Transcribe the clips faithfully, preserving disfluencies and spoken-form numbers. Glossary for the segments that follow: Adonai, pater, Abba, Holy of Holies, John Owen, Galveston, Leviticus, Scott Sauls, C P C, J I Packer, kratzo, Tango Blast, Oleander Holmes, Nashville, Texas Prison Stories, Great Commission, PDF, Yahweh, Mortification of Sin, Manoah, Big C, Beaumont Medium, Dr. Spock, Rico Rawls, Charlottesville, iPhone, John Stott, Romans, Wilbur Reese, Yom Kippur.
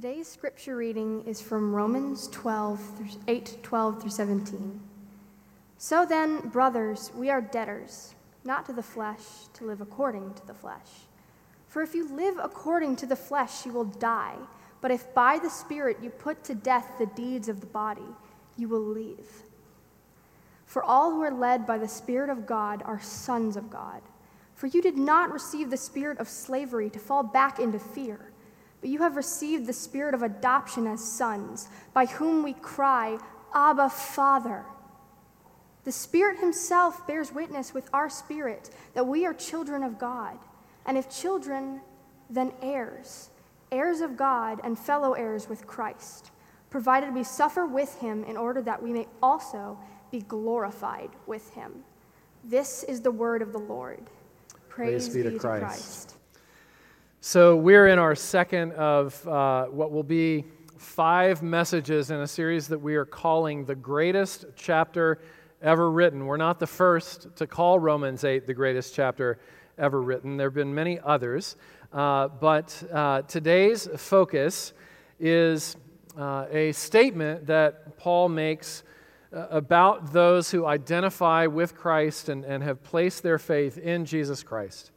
Today's scripture reading is from Romans twelve, eight, twelve through seventeen. So then, brothers, we are debtors, not to the flesh, to live according to the flesh. For if you live according to the flesh, you will die. But if by the Spirit you put to death the deeds of the body, you will live. For all who are led by the Spirit of God are sons of God. For you did not receive the spirit of slavery to fall back into fear, but you have received the spirit of adoption as sons, by whom we cry, Abba, Father. The Spirit himself bears witness with our spirit that we are children of God, and if children, then heirs, heirs of God and fellow heirs with Christ, provided we suffer with him in order that we may also be glorified with him. This is the word of the Lord. Praise, Praise be, be to Christ. Christ. So we're in our second of uh, what will be five messages in a series that we are calling the greatest chapter ever written. We're not the first to call Romans eight the greatest chapter ever written. There have been many others, uh, but uh, today's focus is uh, a statement that Paul makes about those who identify with Christ and, and have placed their faith in Jesus Christ.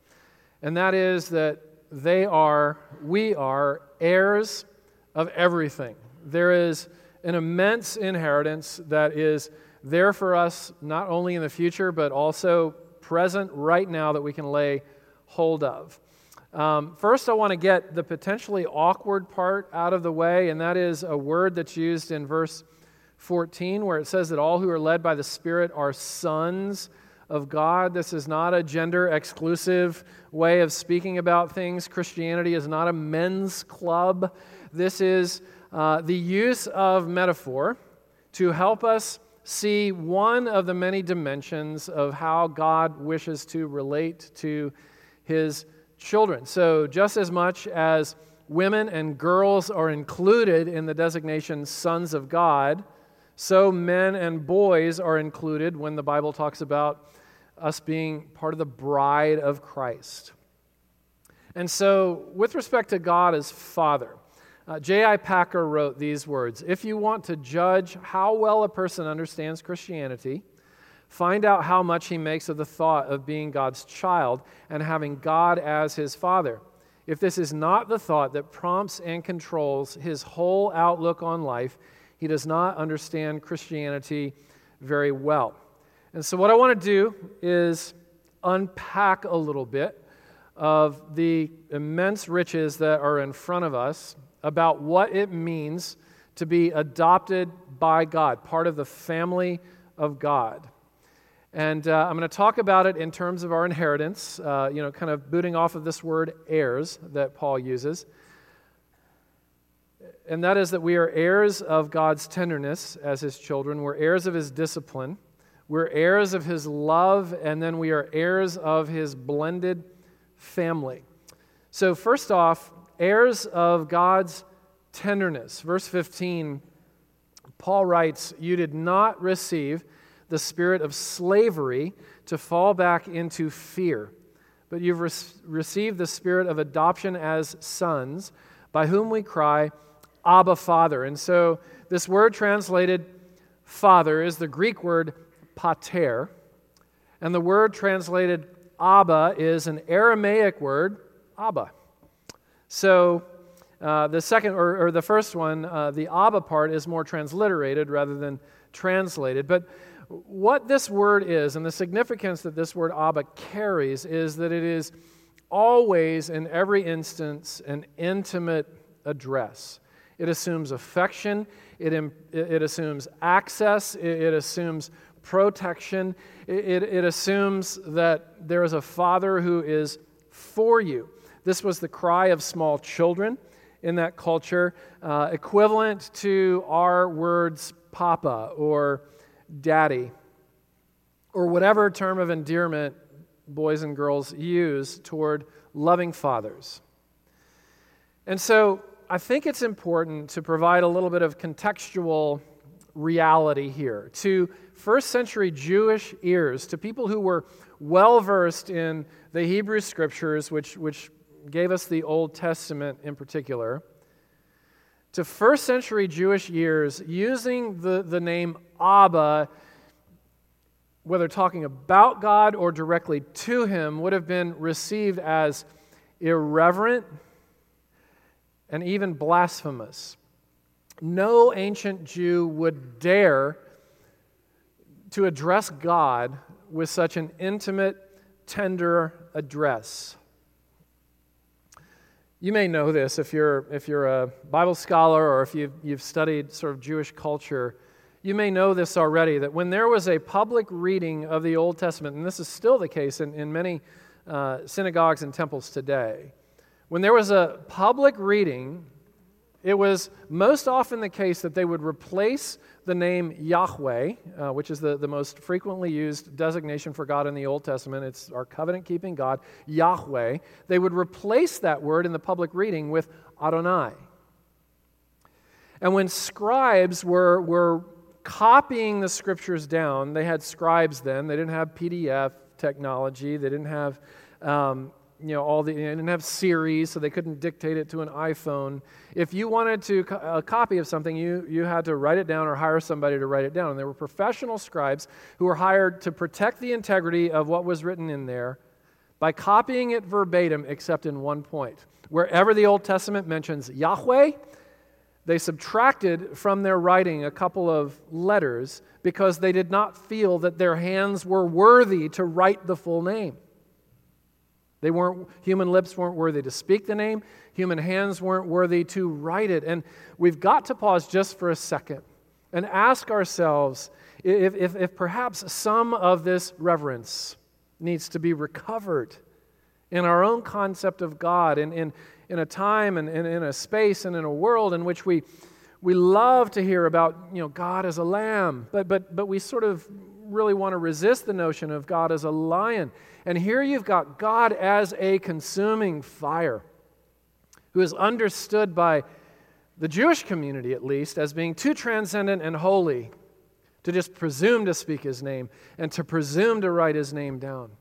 And that is that they are, we are, heirs of everything. There is an immense inheritance that is there for us, not only in the future, but also present right now that we can lay hold of. Um, first, I want to get the potentially awkward part out of the way, and that is a word that's used in verse fourteen, where it says that all who are led by the Spirit are sons of God. This is not a gender-exclusive way of speaking about things. Christianity is not a men's club. This is uh, the use of metaphor to help us see one of the many dimensions of how God wishes to relate to his children. So just as much as women and girls are included in the designation sons of God, so men and boys are included when the Bible talks about us being part of the bride of Christ. And so, with respect to God as Father, uh, J I Packer wrote these words: if you want to judge how well a person understands Christianity, find out how much he makes of the thought of being God's child and having God as his Father. If this is not the thought that prompts and controls his whole outlook on life, he does not understand Christianity very well. And so what I want to do is unpack a little bit of the immense riches that are in front of us about what it means to be adopted by God, part of the family of God. And uh, I'm going to talk about it in terms of our inheritance, uh, you know, kind of booting off of this word heirs that Paul uses. And that is that we are heirs of God's tenderness as his children. We're heirs of his discipline. We're heirs of his love. And then we are heirs of his blended family. So first off, heirs of God's tenderness. Verse fifteen, Paul writes, "You did not receive the spirit of slavery to fall back into fear, but you've re- received the spirit of adoption as sons, by whom we cry, Abba, Father." And so this word translated Father is the Greek word pater, and the word translated Abba is an Aramaic word, Abba. So uh, the second, or, or the first one, uh, the Abba part is more transliterated rather than translated. But what this word is, and the significance that this word Abba carries, is that it is always, in every instance, an intimate address. It assumes affection, it, im- it assumes access, it, it assumes protection, it, it, it assumes that there is a Father who is for you. This was the cry of small children in that culture, uh, equivalent to our words Papa or Daddy, or whatever term of endearment boys and girls use toward loving fathers. And so I think it's important to provide a little bit of contextual reality here. To first century Jewish ears, to people who were well-versed in the Hebrew Scriptures, which, which gave us the Old Testament in particular, to first century Jewish ears, using the, the name Abba, whether talking about God or directly to him, would have been received as irreverent and even blasphemous. No ancient Jew would dare to address God with such an intimate, tender address. You may know this if you're if you're a Bible scholar or if you've, you've studied sort of Jewish culture. You may know this already, that when there was a public reading of the Old Testament, and this is still the case in, in many uh, synagogues and temples today, when there was a public reading, it was most often the case that they would replace the name Yahweh, uh, which is the, the most frequently used designation for God in the Old Testament. It's our covenant-keeping God, Yahweh. They would replace that word in the public reading with Adonai. And when scribes were were copying the scriptures down, they had scribes then. They didn't have P D F technology. They didn't have, um, you know, all the. They didn't have series, so they couldn't dictate it to an iPhone. If you wanted to co- a copy of something, you you had to write it down or hire somebody to write it down. And there were professional scribes who were hired to protect the integrity of what was written in there by copying it verbatim, except in one point. Wherever the Old Testament mentions Yahweh, they subtracted from their writing a couple of letters because they did not feel that their hands were worthy to write the full name. They weren't, human lips weren't worthy to speak the name. Human hands weren't worthy to write it. And we've got to pause just for a second and ask ourselves if, if, if perhaps some of this reverence needs to be recovered in our own concept of God, in, in, in a time and in, in a space and in a world in which we we love to hear about, you know, God as a lamb, but but but we sort of really want to resist the notion of God as a lion. And here you've got God as a consuming fire, who is understood by the Jewish community at least as being too transcendent and holy to just presume to speak his name and to presume to write his name down.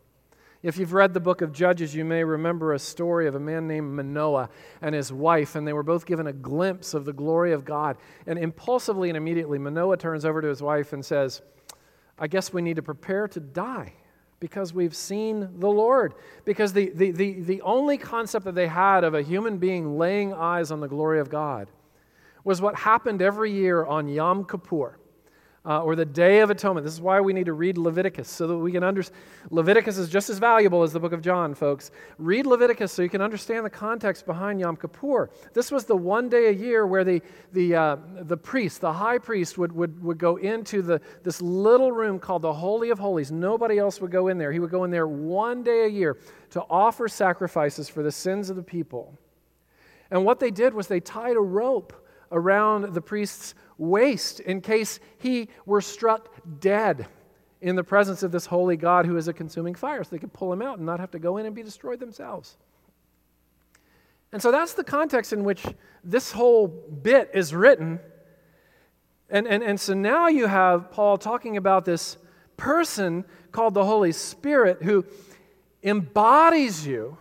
If you've read the book of Judges, you may remember a story of a man named Manoah and his wife, and they were both given a glimpse of the glory of God. And impulsively and immediately, Manoah turns over to his wife and says, I guess we need to prepare to die because we've seen the Lord. Because the, the, the, the only concept that they had of a human being laying eyes on the glory of God was what happened every year on Yom Kippur. Uh, or the Day of Atonement. This is why we need to read Leviticus, so that we can understand. Leviticus is just as valuable as the book of John, folks. Read Leviticus so you can understand the context behind Yom Kippur. This was the one day a year where the the uh, the priest, the high priest, would would would go into the this little room called the Holy of Holies. Nobody else would go in there. He would go in there one day a year to offer sacrifices for the sins of the people. And what they did was they tied a rope around the priest's waist in case he were struck dead in the presence of this holy God who is a consuming fire, so they could pull him out and not have to go in and be destroyed themselves. And so that's the context in which this whole bit is written. And, and, and so now you have Paul talking about this person called the Holy Spirit who embodies you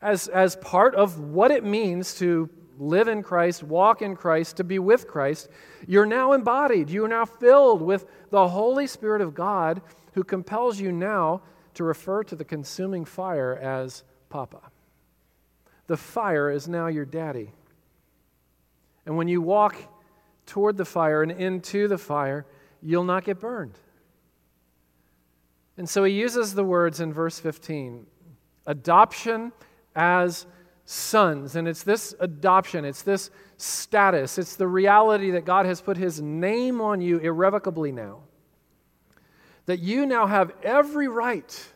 as, as part of what it means to live in Christ, walk in Christ, to be with Christ. You're now embodied. You are now filled with the Holy Spirit of God who compels you now to refer to the consuming fire as Papa. The fire is now your daddy. And when you walk toward the fire and into the fire, you'll not get burned. And so he uses the words in verse fifteen, adoption as sons, and it's this adoption, it's this status, it's the reality that God has put his name on you irrevocably now, that you now have every right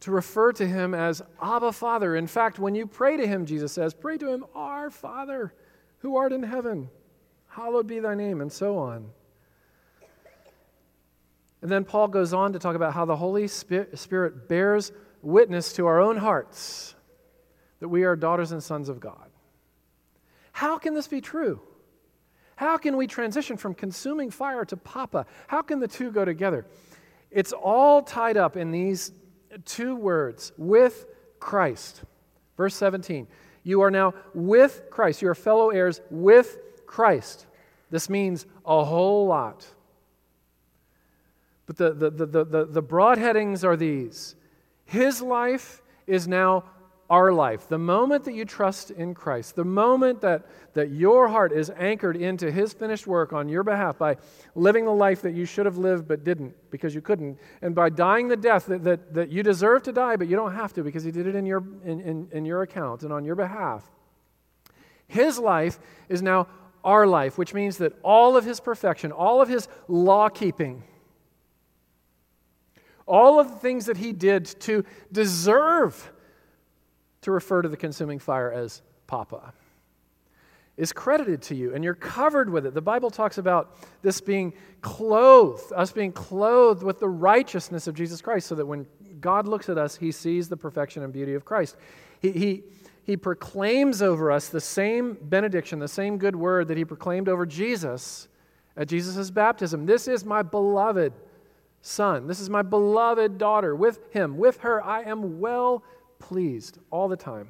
to refer to him as Abba, Father. In fact, when you pray to him, Jesus says, pray to him, our Father, who art in heaven, hallowed be thy name, and so on. And then Paul goes on to talk about how the Holy Spirit bears witness to our own hearts that we are daughters and sons of God. How can this be true? How can we transition from consuming fire to Papa? How can the two go together? It's all tied up in these two words, with Christ. Verse seventeen, You are now with Christ. You are fellow heirs with Christ. This means a whole lot. But the, the, the, the, the broad headings are these. His life is now our life. The moment that you trust in Christ, the moment that, that your heart is anchored into His finished work on your behalf by living the life that you should have lived but didn't because you couldn't, and by dying the death that, that, that you deserve to die but you don't have to because He did it in your, in, in, in your account and on your behalf. His life is now our life, which means that all of His perfection, all of His law-keeping, all of the things that He did to deserve to refer to the consuming fire as Papa, is credited to you, and you're covered with it. The Bible talks about this being clothed, us being clothed with the righteousness of Jesus Christ, so that when God looks at us, He sees the perfection and beauty of Christ. He, he, he proclaims over us the same benediction, the same good word that He proclaimed over Jesus at Jesus' baptism. This is my beloved Son. This is my beloved daughter. With Him, with her, I am well pleased all the time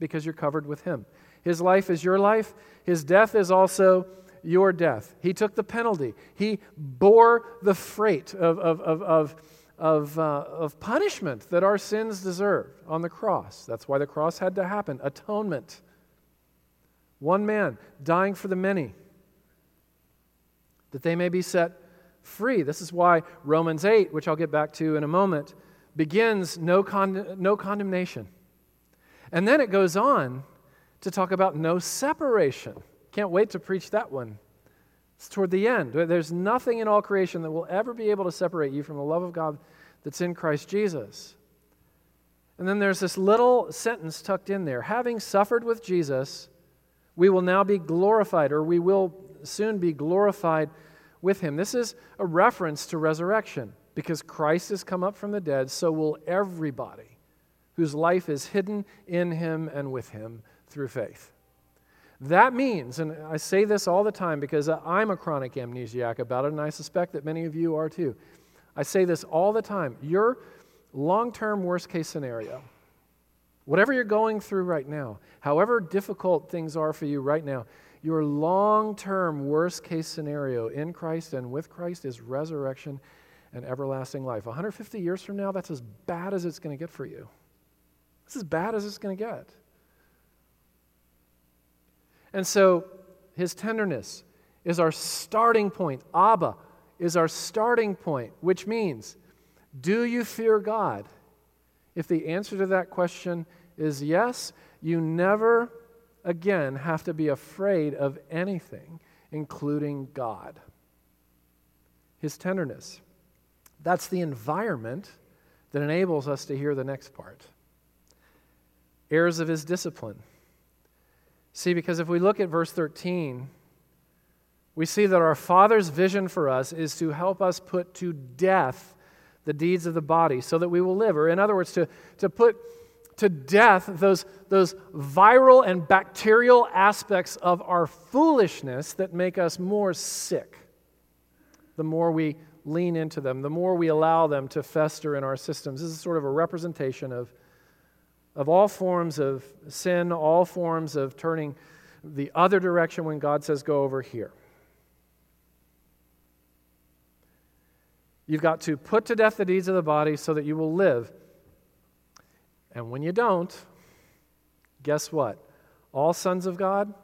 because you're covered with Him. His life is your life. His death is also your death. He took the penalty. He bore the freight of, of, of, of, of, uh, of punishment that our sins deserved on the cross. That's why the cross had to happen. Atonement. One man dying for the many, that they may be set free. This is why Romans eight, which I'll get back to in a moment, begins no con- no condemnation. And then it goes on to talk about no separation. Can't wait to preach that one. It's toward the end. There's nothing in all creation that will ever be able to separate you from the love of God that's in Christ Jesus. And then there's this little sentence tucked in there. Having suffered with Jesus, we will now be glorified, or we will soon be glorified with Him. This is a reference to resurrection. Because Christ has come up from the dead, so will everybody whose life is hidden in Him and with Him through faith. That means, and I say this all the time because I'm a chronic amnesiac about it, and I suspect that many of you are too. I say this all the time. Your long-term worst-case scenario, whatever you're going through right now, however difficult things are for you right now, your long-term worst-case scenario in Christ and with Christ is resurrection and everlasting life. one hundred fifty years from now, that's as bad as it's going to get for you. It's as bad as it's going to get. And so, His tenderness is our starting point. Abba is our starting point, which means, do you fear God? If the answer to that question is yes, you never again have to be afraid of anything, including God. His tenderness. That's the environment that enables us to hear the next part. Heirs of His discipline. See, because if we look at verse thirteen, we see that our Father's vision for us is to help us put to death the deeds of the body so that we will live. Or in other words, to, to put to death those, those viral and bacterial aspects of our foolishness that make us more sick the more we lean into them, the more we allow them to fester in our systems. This is sort of a representation of, of all forms of sin, all forms of turning the other direction when God says, go over here. You've got to put to death the deeds of the body so that you will live. And when you don't, guess what? All sons of God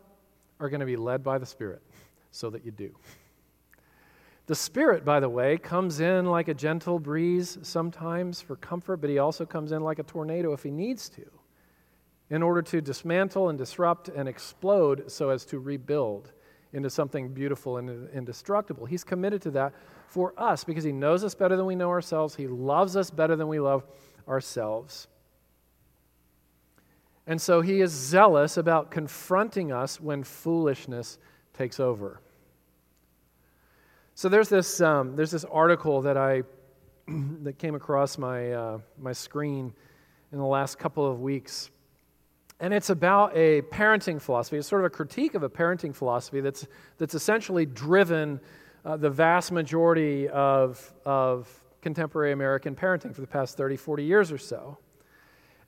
are going to be led by the Spirit so that you do. The Spirit, by the way, comes in like a gentle breeze sometimes for comfort, but He also comes in like a tornado if He needs to, in order to dismantle and disrupt and explode so as to rebuild into something beautiful and indestructible. He's committed to that for us because He knows us better than we know ourselves. He loves us better than we love ourselves. And so He is zealous about confronting us when foolishness takes over. So there's this um, there's this article that I that came across my uh, my screen in the last couple of weeks, and it's about a parenting philosophy. It's sort of a critique of a parenting philosophy that's that's essentially driven uh, the vast majority of of contemporary American parenting for the past thirty, forty years or so,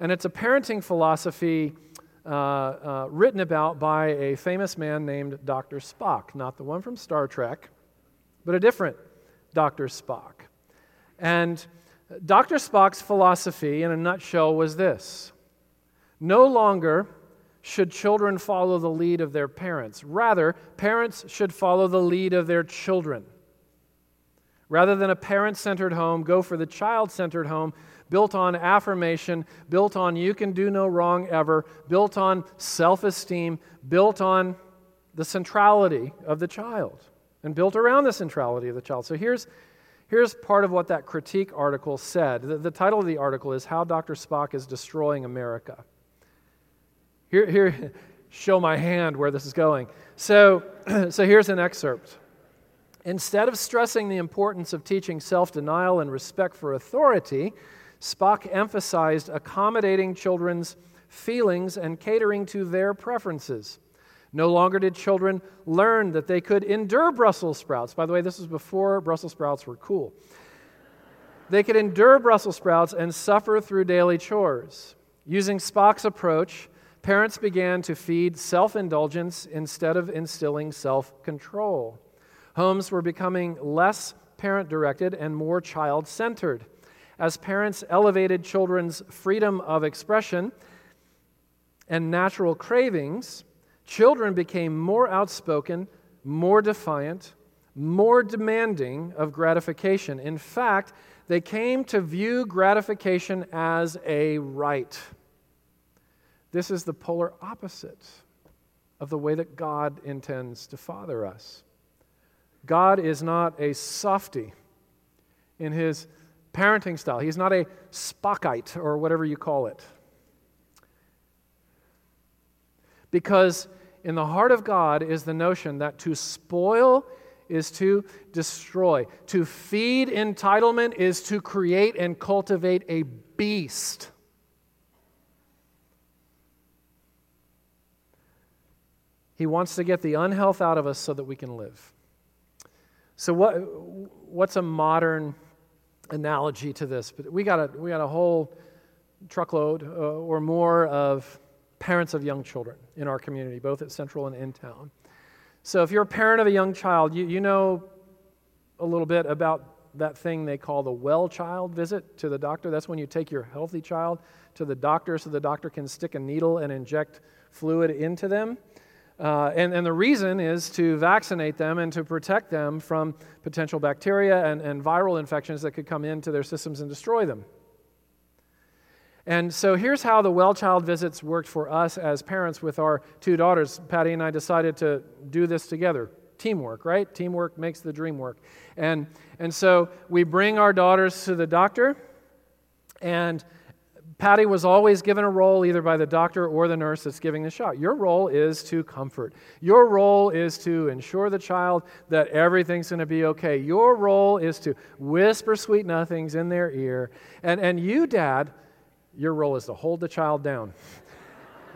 and it's a parenting philosophy. uh, uh, written about by a famous man named Doctor Spock, not the one from Star Trek, but a different Doctor Spock. And Doctor Spock's philosophy, in a nutshell, was this: no longer should children follow the lead of their parents. Rather, parents should follow the lead of their children. Rather than a parent-centered home, go for the child-centered home, built on affirmation, built on you can do no wrong ever, built on self-esteem, built on the centrality of the child, and built around the centrality of the child. So here's Here's part of what that critique article said. The, the title of the article is How Doctor Spock is Destroying America. Here, here, show my hand where this is going. So, so here's an excerpt. Instead of stressing the importance of teaching self-denial and respect for authority, Spock emphasized accommodating children's feelings and catering to their preferences. No longer did children learn that they could endure Brussels sprouts. By the way, this was before Brussels sprouts were cool. They could endure Brussels sprouts and suffer through daily chores. Using Spock's approach, parents began to feed self-indulgence instead of instilling self-control. Homes were becoming less parent-directed and more child-centered. As parents elevated children's freedom of expression and natural cravings, children became more outspoken, more defiant, more demanding of gratification. In fact, they came to view gratification as a right. This is the polar opposite of the way that God intends to father us. God is not a softy in his parenting style. He's not a Spockite or whatever you call it. Because in the heart of God is the notion that to spoil is to destroy. To feed entitlement is to create and cultivate a beast. He wants to get the unhealth out of us so that we can live. So what? What's a modern analogy to this? But we got a we got a whole truckload uh, or more of parents of young children in our community, both at Central and in town. So if you're a parent of a young child, you, you know a little bit about that thing they call the well child visit to the doctor. That's when you take your healthy child to the doctor so the doctor can stick a needle and inject fluid into them. Uh, and, and the reason is to vaccinate them and to protect them from potential bacteria and, and viral infections that could come into their systems and destroy them. And so here's how the well child visits worked for us as parents with our two daughters. Patty and I decided to do this together. Teamwork, right? Teamwork makes the dream work. And and so we bring our daughters to the doctor, and Patty was always given a role either by the doctor or the nurse that's giving the shot. Your role is to comfort. Your role is to ensure the child that everything's going to be okay. Your role is to whisper sweet nothings in their ear. And and you, Dad, your role is to hold the child down.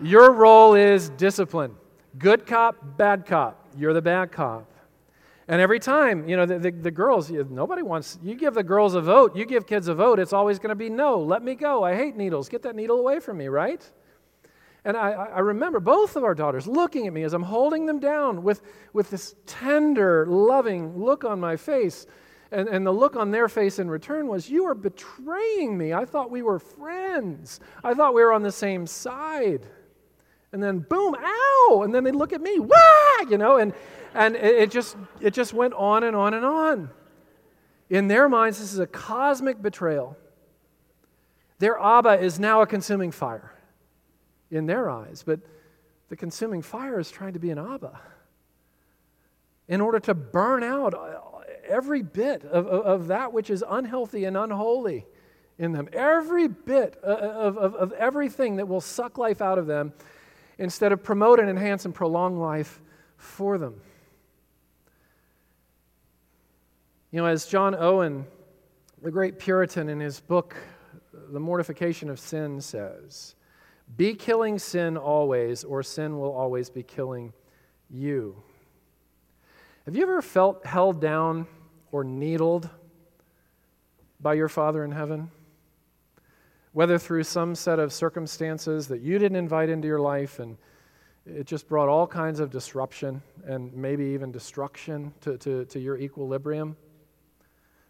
Your role is discipline. Good cop, bad cop. You're the bad cop. And every time, you know, the, the, the girls, you, nobody wants, you give the girls a vote, you give kids a vote, it's always going to be no, let me go. I hate needles. Get that needle away from me, right? And I, I remember both of our daughters looking at me as I'm holding them down with, with this tender, loving look on my face. And, and the look on their face in return was, you are betraying me. I thought we were friends. I thought we were on the same side. And then boom, ow! And then they look at me, wah! You know, and and it just it just went on and on and on. In their minds, this is a cosmic betrayal. Their Abba is now a consuming fire in their eyes. But the consuming fire is trying to be an Abba in order to burn out every bit of, of, of that which is unhealthy and unholy in them. Every bit of, of, of everything that will suck life out of them instead of promote and enhance and prolong life for them. You know, as John Owen, the great Puritan, in his book, The Mortification of Sin, says, "Be killing sin always, or sin will always be killing you." Have you ever felt held down or needled by your Father in heaven? whether through some set of circumstances that you didn't invite into your life, and it just brought all kinds of disruption and maybe even destruction to, to, to your equilibrium.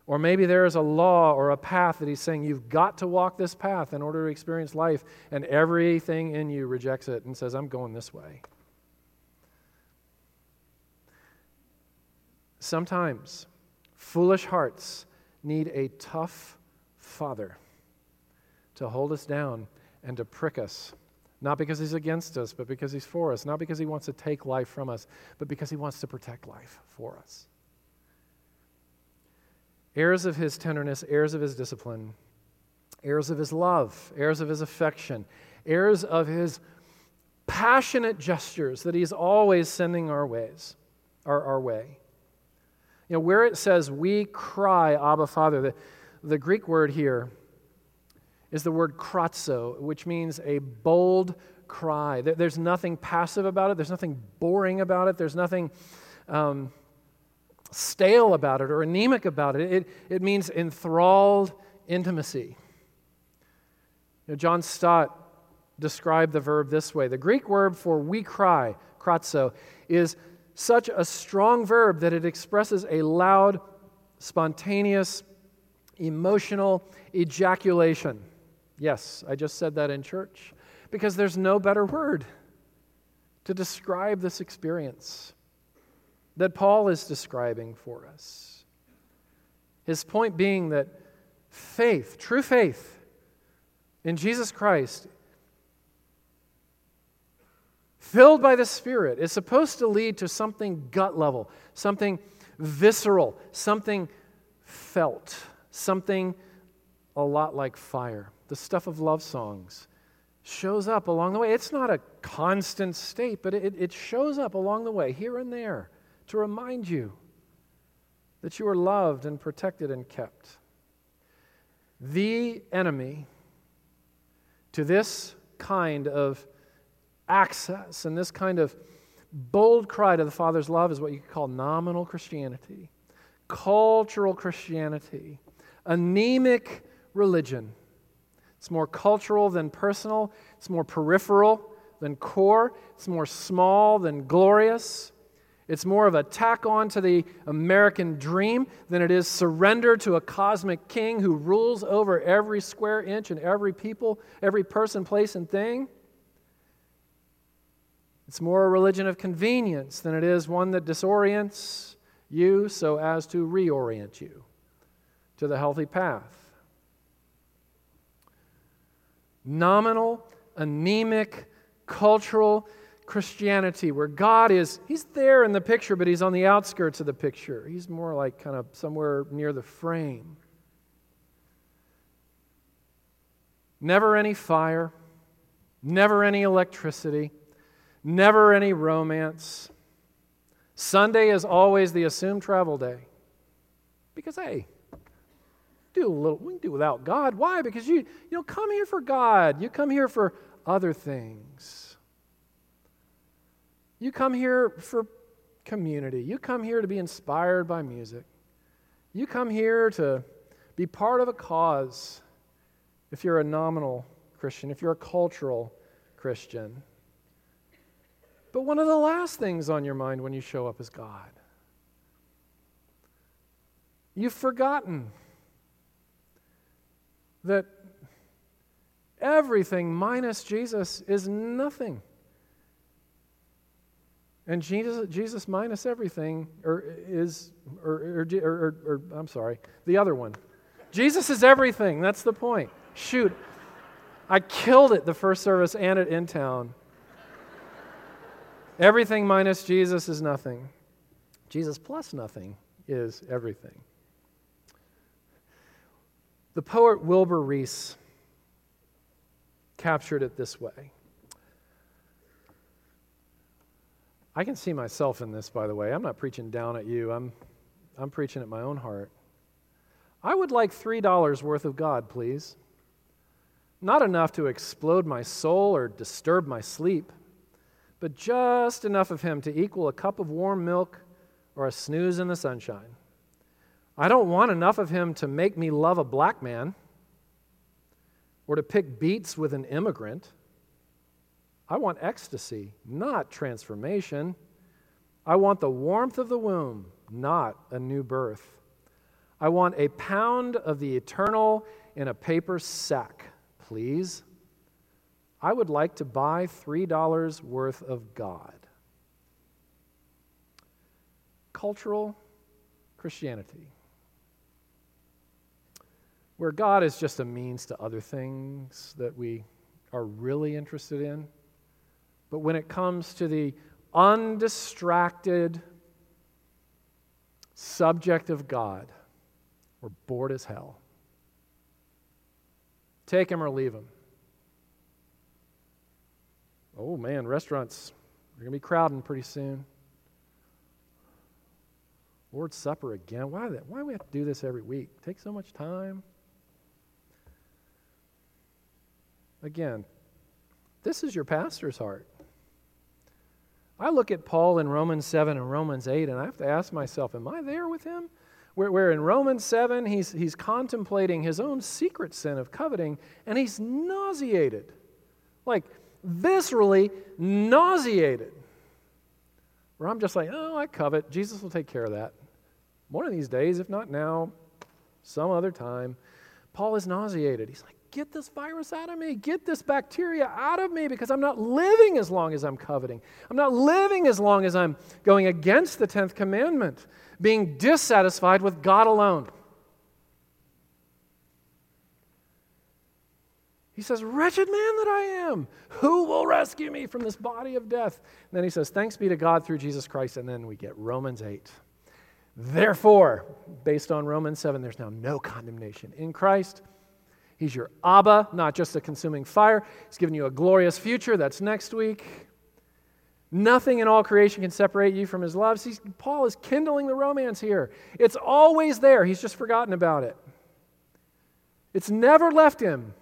Or maybe there is a law or a path that he's saying you've got to walk this path in order to experience life, and everything in you rejects it and says, I'm going this way. Sometimes foolish hearts need a tough father to hold us down and to prick us, not because he's against us, but because he's for us, not because he wants to take life from us, but because he wants to protect life for us. Heirs of his tenderness, heirs of his discipline, heirs of his love, heirs of his affection, heirs of his passionate gestures that he's always sending our ways, our, our way. You know, where it says, we cry, Abba, Father, the, the Greek word here is the word kratzo, which means a bold cry. There's nothing passive about it. There's nothing boring about it. There's nothing um, stale about it or anemic about it. It, it means enthralled intimacy. You know, John Stott described the verb this way. The Greek verb for we cry, kratzo, is such a strong verb that it expresses a loud, spontaneous, emotional ejaculation. Yes, I just said that in church, because there's no better word to describe this experience that Paul is describing for us. His point being that faith, true faith in Jesus Christ, filled by the Spirit, is supposed to lead to something gut level, something visceral, something felt, something a lot like fire. The stuff of love songs shows up along the way. It's not a constant state, but it, it shows up along the way, here and there, to remind you that you are loved and protected and kept. The enemy to this kind of access and this kind of bold cry to the Father's love is what you could call nominal Christianity, cultural Christianity, anemic religion. It's more cultural than personal. It's more peripheral than core. It's more small than glorious. It's more of a tack on to the American dream than it is surrender to a cosmic king who rules over every square inch and every people, every person, place, and thing. It's more a religion of convenience than it is one that disorients you so as to reorient you to the healthy path. Nominal, anemic, cultural Christianity, where God is, he's there in the picture, but he's on the outskirts of the picture. He's more like kind of somewhere near the frame. Never any fire, never any electricity, never any romance. Sunday is always the assumed travel day. Because, hey, do a little, we can do without God. Why? Because you, you don't come here for God. You come here for other things. You come here for community. You come here to be inspired by music. You come here to be part of a cause if you're a nominal Christian, if you're a cultural Christian. But one of the last things on your mind when you show up is God. You've forgotten that everything minus Jesus is nothing. And Jesus, Jesus minus everything or is, or, or, or, or, or I'm sorry, the other one. Jesus is everything. That's the point. Shoot. I killed it the first service and at In Town. Everything minus Jesus is nothing. Jesus plus nothing is everything. The poet Wilbur Reese captured it this way. I can see myself in this, by the way. I'm not preaching down at you. I'm I'm preaching at my own heart. I would like three dollars worth of God, please. Not enough to explode my soul or disturb my sleep, but just enough of him to equal a cup of warm milk or a snooze in the sunshine. I don't want enough of him to make me love a black man. or to pick beets with an immigrant. I want ecstasy, not transformation. I want the warmth of the womb, not a new birth. I want a pound of the eternal in a paper sack, please. I would like to buy three dollars worth of God. Cultural Christianity, where God is just a means to other things that we are really interested in. But when it comes to the undistracted subject of God, we're bored as hell. Take him or leave him. Oh man, restaurants are going to be crowding pretty soon. Lord's Supper again. Why that? Why do we have to do this every week? It takes so much time. Again, this is your pastor's heart. I look at Paul in Romans seven and Romans eight, and I have to ask myself, am I there with him? Where, where in Romans seven, he's, he's contemplating his own secret sin of coveting, and he's nauseated. Like, viscerally nauseated. Where I'm just like, oh, I covet. Jesus will take care of that. One of these days, if not now, some other time. Paul is nauseated. He's like, get this virus out of me. Get this bacteria out of me, because I'm not living as long as I'm coveting. I'm not living as long as I'm going against the tenth commandment, being dissatisfied with God alone. He says, wretched man that I am, who will rescue me from this body of death? And then he says, thanks be to God through Jesus Christ. And then we get Romans eight. Therefore, based on Romans seven, there's now no condemnation in Christ. He's your Abba, not just a consuming fire. He's given you a glorious future. That's next week. Nothing in all creation can separate you from his love. See, Paul is kindling the romance here. It's always there. He's just forgotten about it. It's never left him.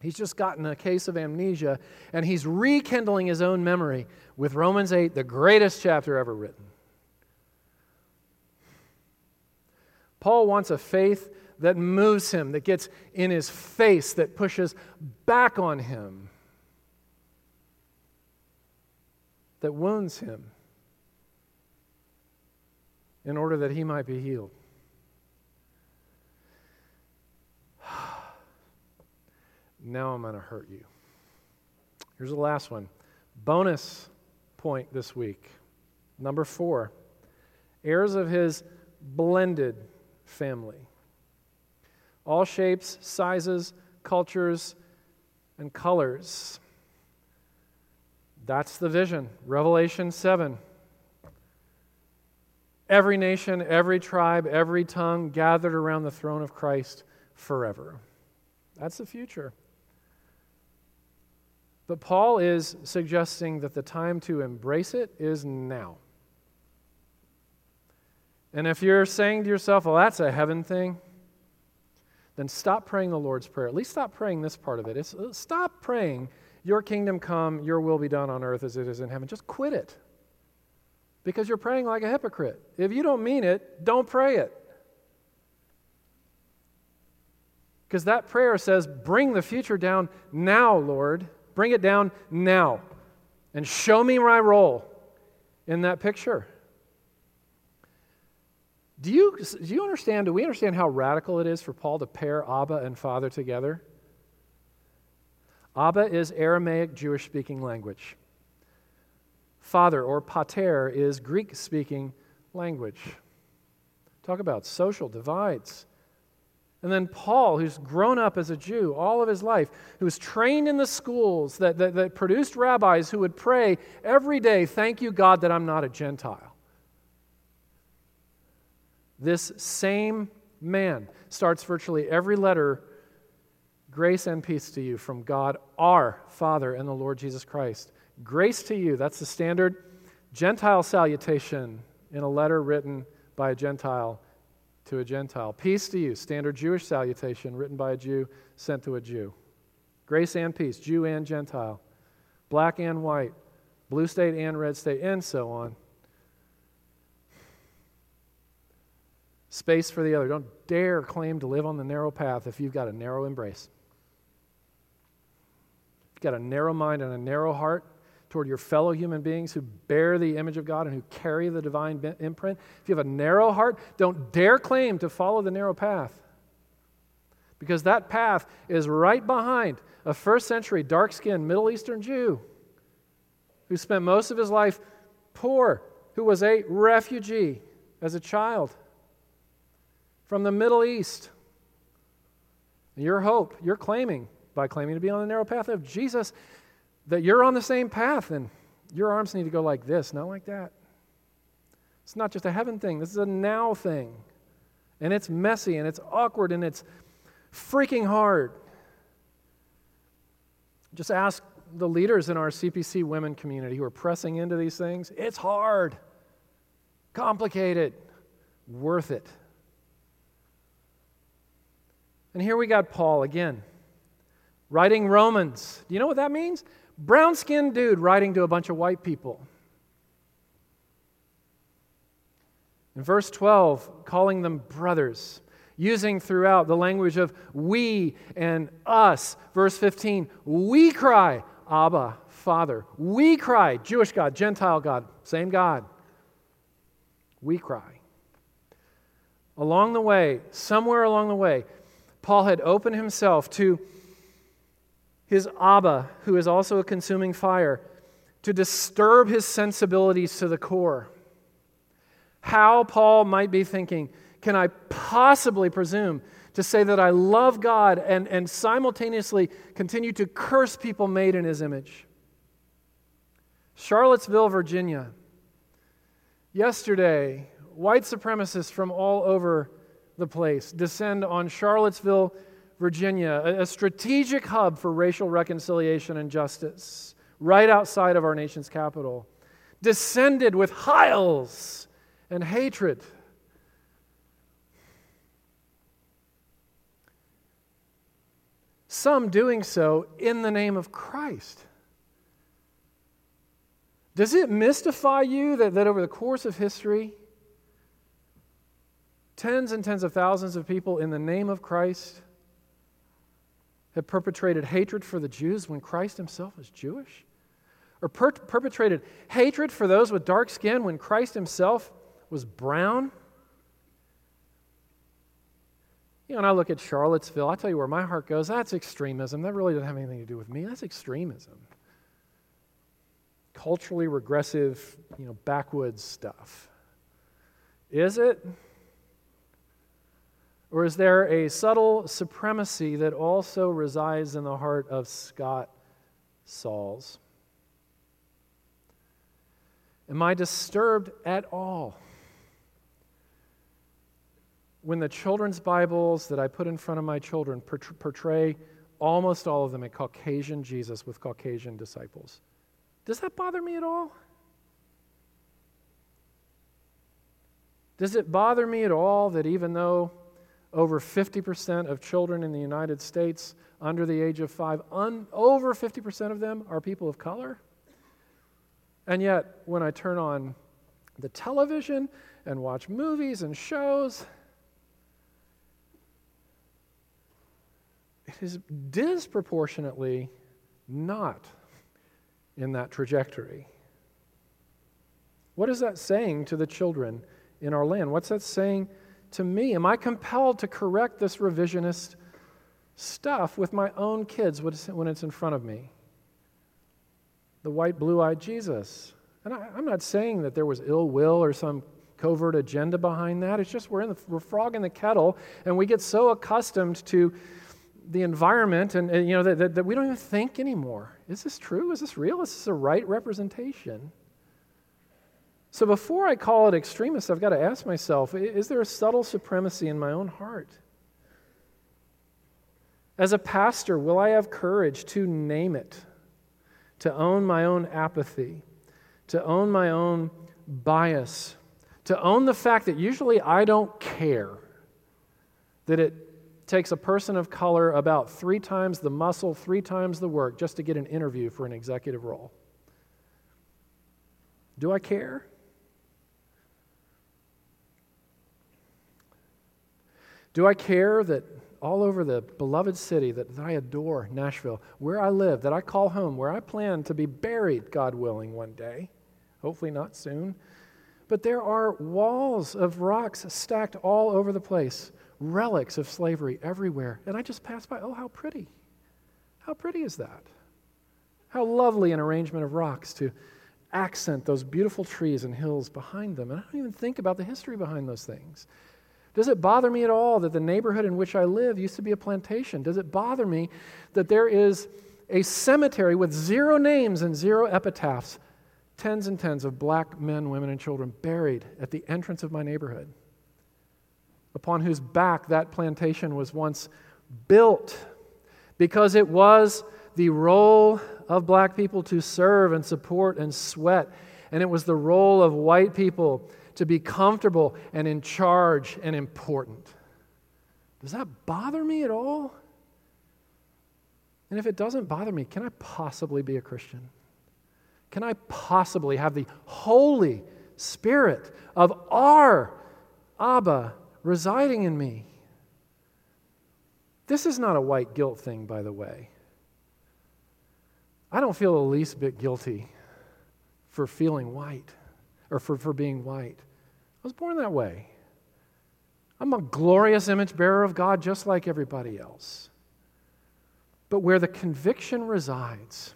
He's just gotten a case of amnesia, and he's rekindling his own memory with Romans eight, the greatest chapter ever written. Paul wants a faith that moves him, that gets in his face, that pushes back on him, that wounds him in order that he might be healed. Now I'm going to hurt you. Here's the last one. Bonus point this week. Number four, heirs of his blended family. All shapes, sizes, cultures, and colors. That's the vision. Revelation seven. Every nation, every tribe, every tongue gathered around the throne of Christ forever. That's the future. But Paul is suggesting that the time to embrace it is now. And if you're saying to yourself, well, that's a heaven thing, then stop praying the Lord's Prayer. At least stop praying this part of it. It's, stop praying, your kingdom come, your will be done on earth as it is in heaven. Just quit it. Because you're praying like a hypocrite. If you don't mean it, don't pray it. Because that prayer says, bring the future down now, Lord. Bring it down now. And show me my role in that picture. Do you, do you understand, do we understand how radical it is for Paul to pair Abba and Father together? Abba is Aramaic Jewish-speaking language. Father, or pater, is Greek-speaking language. Talk about social divides. And then Paul, who's grown up as a Jew all of his life, who was trained in the schools that, that, that produced rabbis who would pray every day, thank you, God, that I'm not a Gentile. This same man starts virtually every letter, grace and peace to you from God, our Father and the Lord Jesus Christ. Grace to you, that's the standard Gentile salutation in a letter written by a Gentile to a Gentile. Peace to you, standard Jewish salutation written by a Jew, sent to a Jew. Grace and peace, Jew and Gentile, black and white, blue state and red state, and so on. Space for the other. Don't dare claim to live on the narrow path if you've got a narrow embrace. You've got a narrow mind and a narrow heart toward your fellow human beings who bear the image of God and who carry the divine imprint. If you have a narrow heart, don't dare claim to follow the narrow path, because that path is right behind a first century dark-skinned Middle Eastern Jew who spent most of his life poor, who was a refugee as a child from the Middle East. And your hope, you're claiming, by claiming to be on the narrow path of Jesus, that you're on the same path, and your arms need to go like this, not like that. It's not just a heaven thing. This is a now thing. And it's messy, and it's awkward, and it's freaking hard. Just ask the leaders in our C P C women community who are pressing into these things. It's hard, complicated, worth it. And here we got Paul again, writing Romans. Do you know what that means? Brown-skinned dude writing to a bunch of white people. In verse twelve, calling them brothers, using throughout the language of we and us. Verse fifteen, we cry, Abba, Father. We cry, Jewish God, Gentile God, same God. We cry. Along the way, somewhere along the way, Paul had opened himself to his Abba, who is also a consuming fire, to disturb his sensibilities to the core. How Paul might be thinking, can I possibly presume to say that I love God and, and simultaneously continue to curse people made in His image? Charlottesville, Virginia. Yesterday, white supremacists from all over the place descend on Charlottesville, Virginia, a, a strategic hub for racial reconciliation and justice, right outside of our nation's capital, descended with hiles and hatred. Some doing so in the name of Christ. Does it mystify you that, that over the course of history, tens and tens of thousands of people in the name of Christ have perpetrated hatred for the Jews when Christ himself was Jewish? Or per- perpetrated hatred for those with dark skin when Christ himself was brown? You know, and I look at Charlottesville, I tell you where my heart goes, that's extremism. That really doesn't have anything to do with me. That's extremism. Culturally regressive, you know, backwoods stuff. Is it? Or is there a subtle supremacy that also resides in the heart of Scott Sauls? Am I disturbed at all when the children's Bibles that I put in front of my children portray almost all of them a Caucasian Jesus with Caucasian disciples? Does that bother me at all? Does it bother me at all that even though over fifty percent of children in the United States under the age of five, un, over fifty percent of them are people of color? And yet, when I turn on the television and watch movies and shows, it is disproportionately not in that trajectory. What is that saying to the children in our land? What's that saying to me? Am I compelled to correct this revisionist stuff with my own kids when it's in front of me? The white, blue-eyed Jesus. And I, I'm not saying that there was ill will or some covert agenda behind that. It's just we're in the, we're frog in the kettle, and we get so accustomed to the environment, and, and you know that, that, that we don't even think anymore. Is this true? Is this real? Is this a right representation? So before I call it extremist, I've got to ask myself, is there a subtle supremacy in my own heart? As a pastor, will I have courage to name it, to own my own apathy, to own my own bias, to own the fact that usually I don't care, that it takes a person of color about three times the muscle, three times the work just to get an interview for an executive role? Do I care? Do I care that all over the beloved city that I adore, Nashville, where I live, that I call home, where I plan to be buried, God willing, one day. Hopefully not soon. But there are walls of rocks stacked all over the place, relics of slavery everywhere. And I just pass by, oh, how pretty. How pretty is that? How lovely an arrangement of rocks to accent those beautiful trees and hills behind them. And I don't even think about the history behind those things. Does it bother me at all that the neighborhood in which I live used to be a plantation? Does it bother me that there is a cemetery with zero names and zero epitaphs, tens and tens of black men, women, and children buried at the entrance of my neighborhood, upon whose back that plantation was once built because it was the role of black people to serve and support and sweat, and it was the role of white people to be comfortable and in charge and important. Does that bother me at all? And if it doesn't bother me, can I possibly be a Christian? Can I possibly have the Holy Spirit of our Abba residing in me? This is not a white guilt thing, by the way. I don't feel the least bit guilty for feeling white or for, for being white. I was born that way. I'm a glorious image bearer of God just like everybody else. But where the conviction resides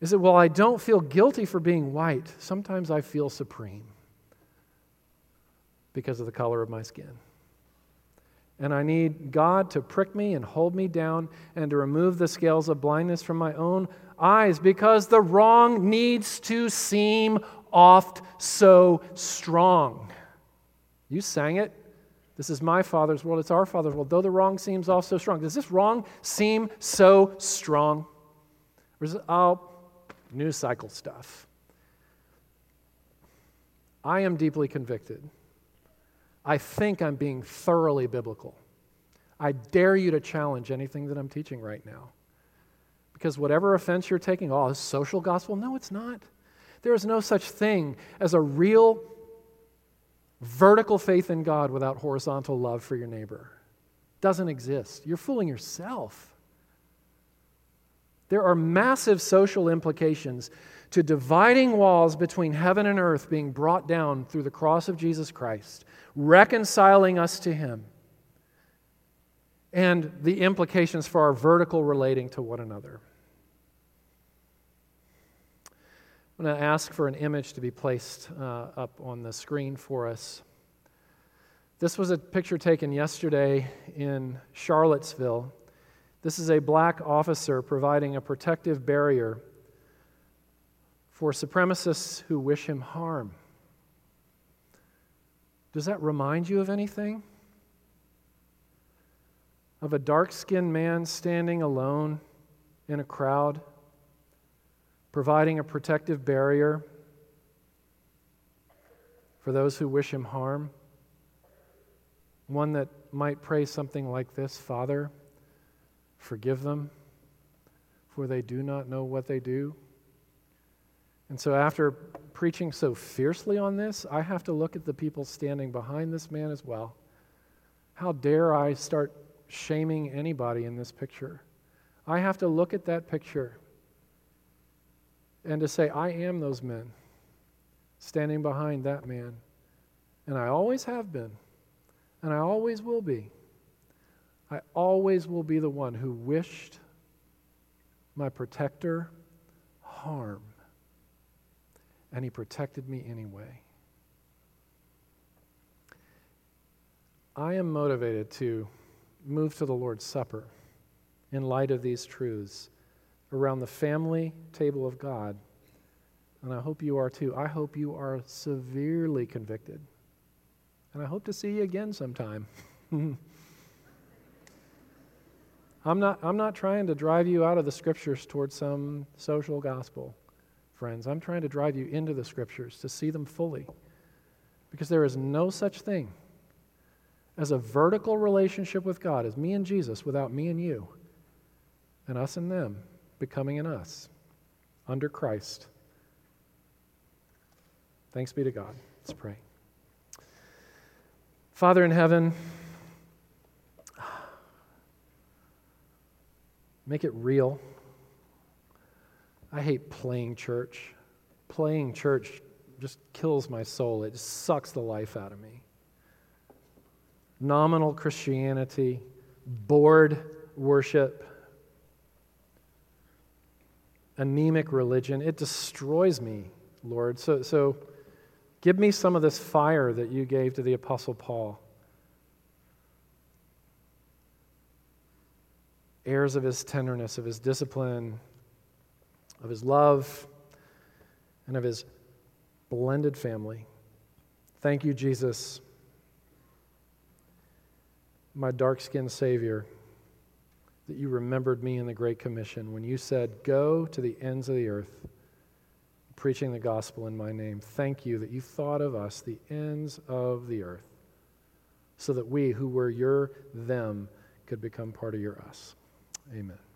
is that while I don't feel guilty for being white, sometimes I feel supreme because of the color of my skin. And I need God to prick me and hold me down and to remove the scales of blindness from my own eyes, because the wrong needs to seem oft so strong. You sang it. This is my Father's world. It's our Father's world. Though the wrong seems oft so strong. Does this wrong seem so strong? Or is it, oh, news cycle stuff? I am deeply convicted. I think I'm being thoroughly biblical. I dare you to challenge anything that I'm teaching right now. Because whatever offense you're taking, oh, it's social gospel. No, it's not. There is no such thing as a real vertical faith in God without horizontal love for your neighbor. Doesn't exist. You're fooling yourself. There are massive social implications to dividing walls between heaven and earth being brought down through the cross of Jesus Christ, reconciling us to Him, and the implications for our vertical relating to one another. I'm going to ask for an image to be placed uh, up on the screen for us. This was a picture taken yesterday in Charlottesville. This is a black officer providing a protective barrier for supremacists who wish him harm. Does that remind you of anything? Of a dark-skinned man standing alone in a crowd, providing a protective barrier for those who wish him harm? One that might pray something like this: Father, forgive them, for they do not know what they do. And so after preaching so fiercely on this, I have to look at the people standing behind this man as well. How dare I start shaming anybody in this picture? I have to look at that picture and to say, I am those men standing behind that man. And I always have been, and I always will be. I always will be the one who wished my protector harm. And he protected me anyway. I am motivated to move to the Lord's Supper in light of these truths around the family table of God. And I hope you are too. I hope you are severely convicted. And I hope to see you again sometime. I'm not I'm not trying to drive you out of the Scriptures towards some social gospel, friends. I'm trying to drive you into the Scriptures to see them fully, because there is no such thing as a vertical relationship with God as me and Jesus without me and you, and us and them becoming in us under Christ. Thanks be to God. Let's pray. Father in heaven, Make it real. I hate playing church. Playing church just kills my soul. It just sucks the life out of me. Nominal Christianity, bored worship, anemic religion, it destroys me, Lord. So, so give me some of this fire that you gave to the Apostle Paul. Heirs of his tenderness, of his discipline, of his love, and of his blended family. Thank you, Jesus, my dark-skinned Savior, that you remembered me in the Great Commission when you said, go to the ends of the earth, preaching the gospel in my name. Thank you that you thought of us, the ends of the earth, so that we who were your them could become part of your us. Amen.